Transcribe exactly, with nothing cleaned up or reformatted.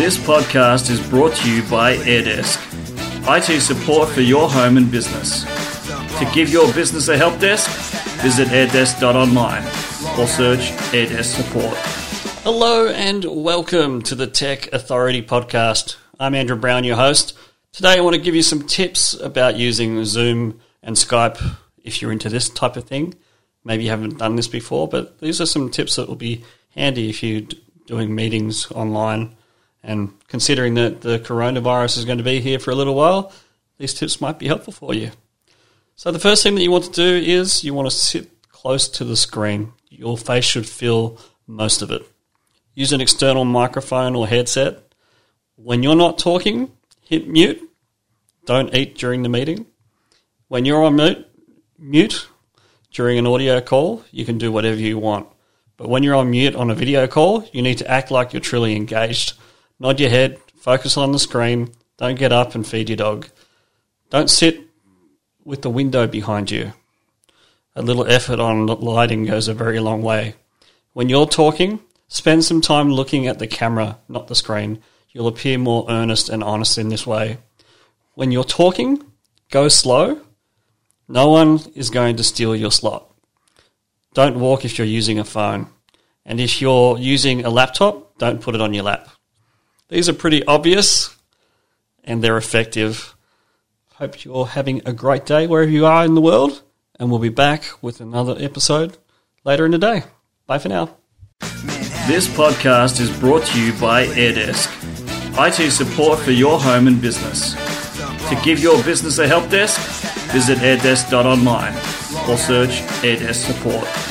This podcast is brought to you by AirDesk, I T support for your home and business. To give your business a help desk, visit airdesk dot online or search AirDesk support. Hello and welcome to the Tech Authority Podcast. I'm Andrew Brown, your host. Today I want to give you some tips about using Zoom and Skype if you're into this type of thing. Maybe you haven't done this before, but these are some tips that will be handy if you're doing meetings online. And considering that the coronavirus is going to be here for a little while, these tips might be helpful for you. So the first thing that you want to do is you want to sit close to the screen. Your face should fill most of it. Use an external microphone or headset. When you're not talking, hit mute. Don't eat during the meeting. When you're on mute, mute during an audio call, you can do whatever you want. But when you're on mute on a video call, you need to act like you're truly engaged. Nod your head, focus on the screen, don't get up and feed your dog. Don't sit with the window behind you. A little effort on lighting goes a very long way. When you're talking, spend some time looking at the camera, not the screen. You'll appear more earnest and honest in this way. When you're talking, go slow. No one is going to steal your slot. Don't walk if you're using a phone. And if you're using a laptop, don't put it on your lap. These are pretty obvious, and they're effective. Hope you're having a great day wherever you are in the world, and we'll be back with another episode later in the day. Bye for now. This podcast is brought to you by AirDesk, I T support for your home and business. To give your business a help desk, visit airdesk dot online or search AirDesk support.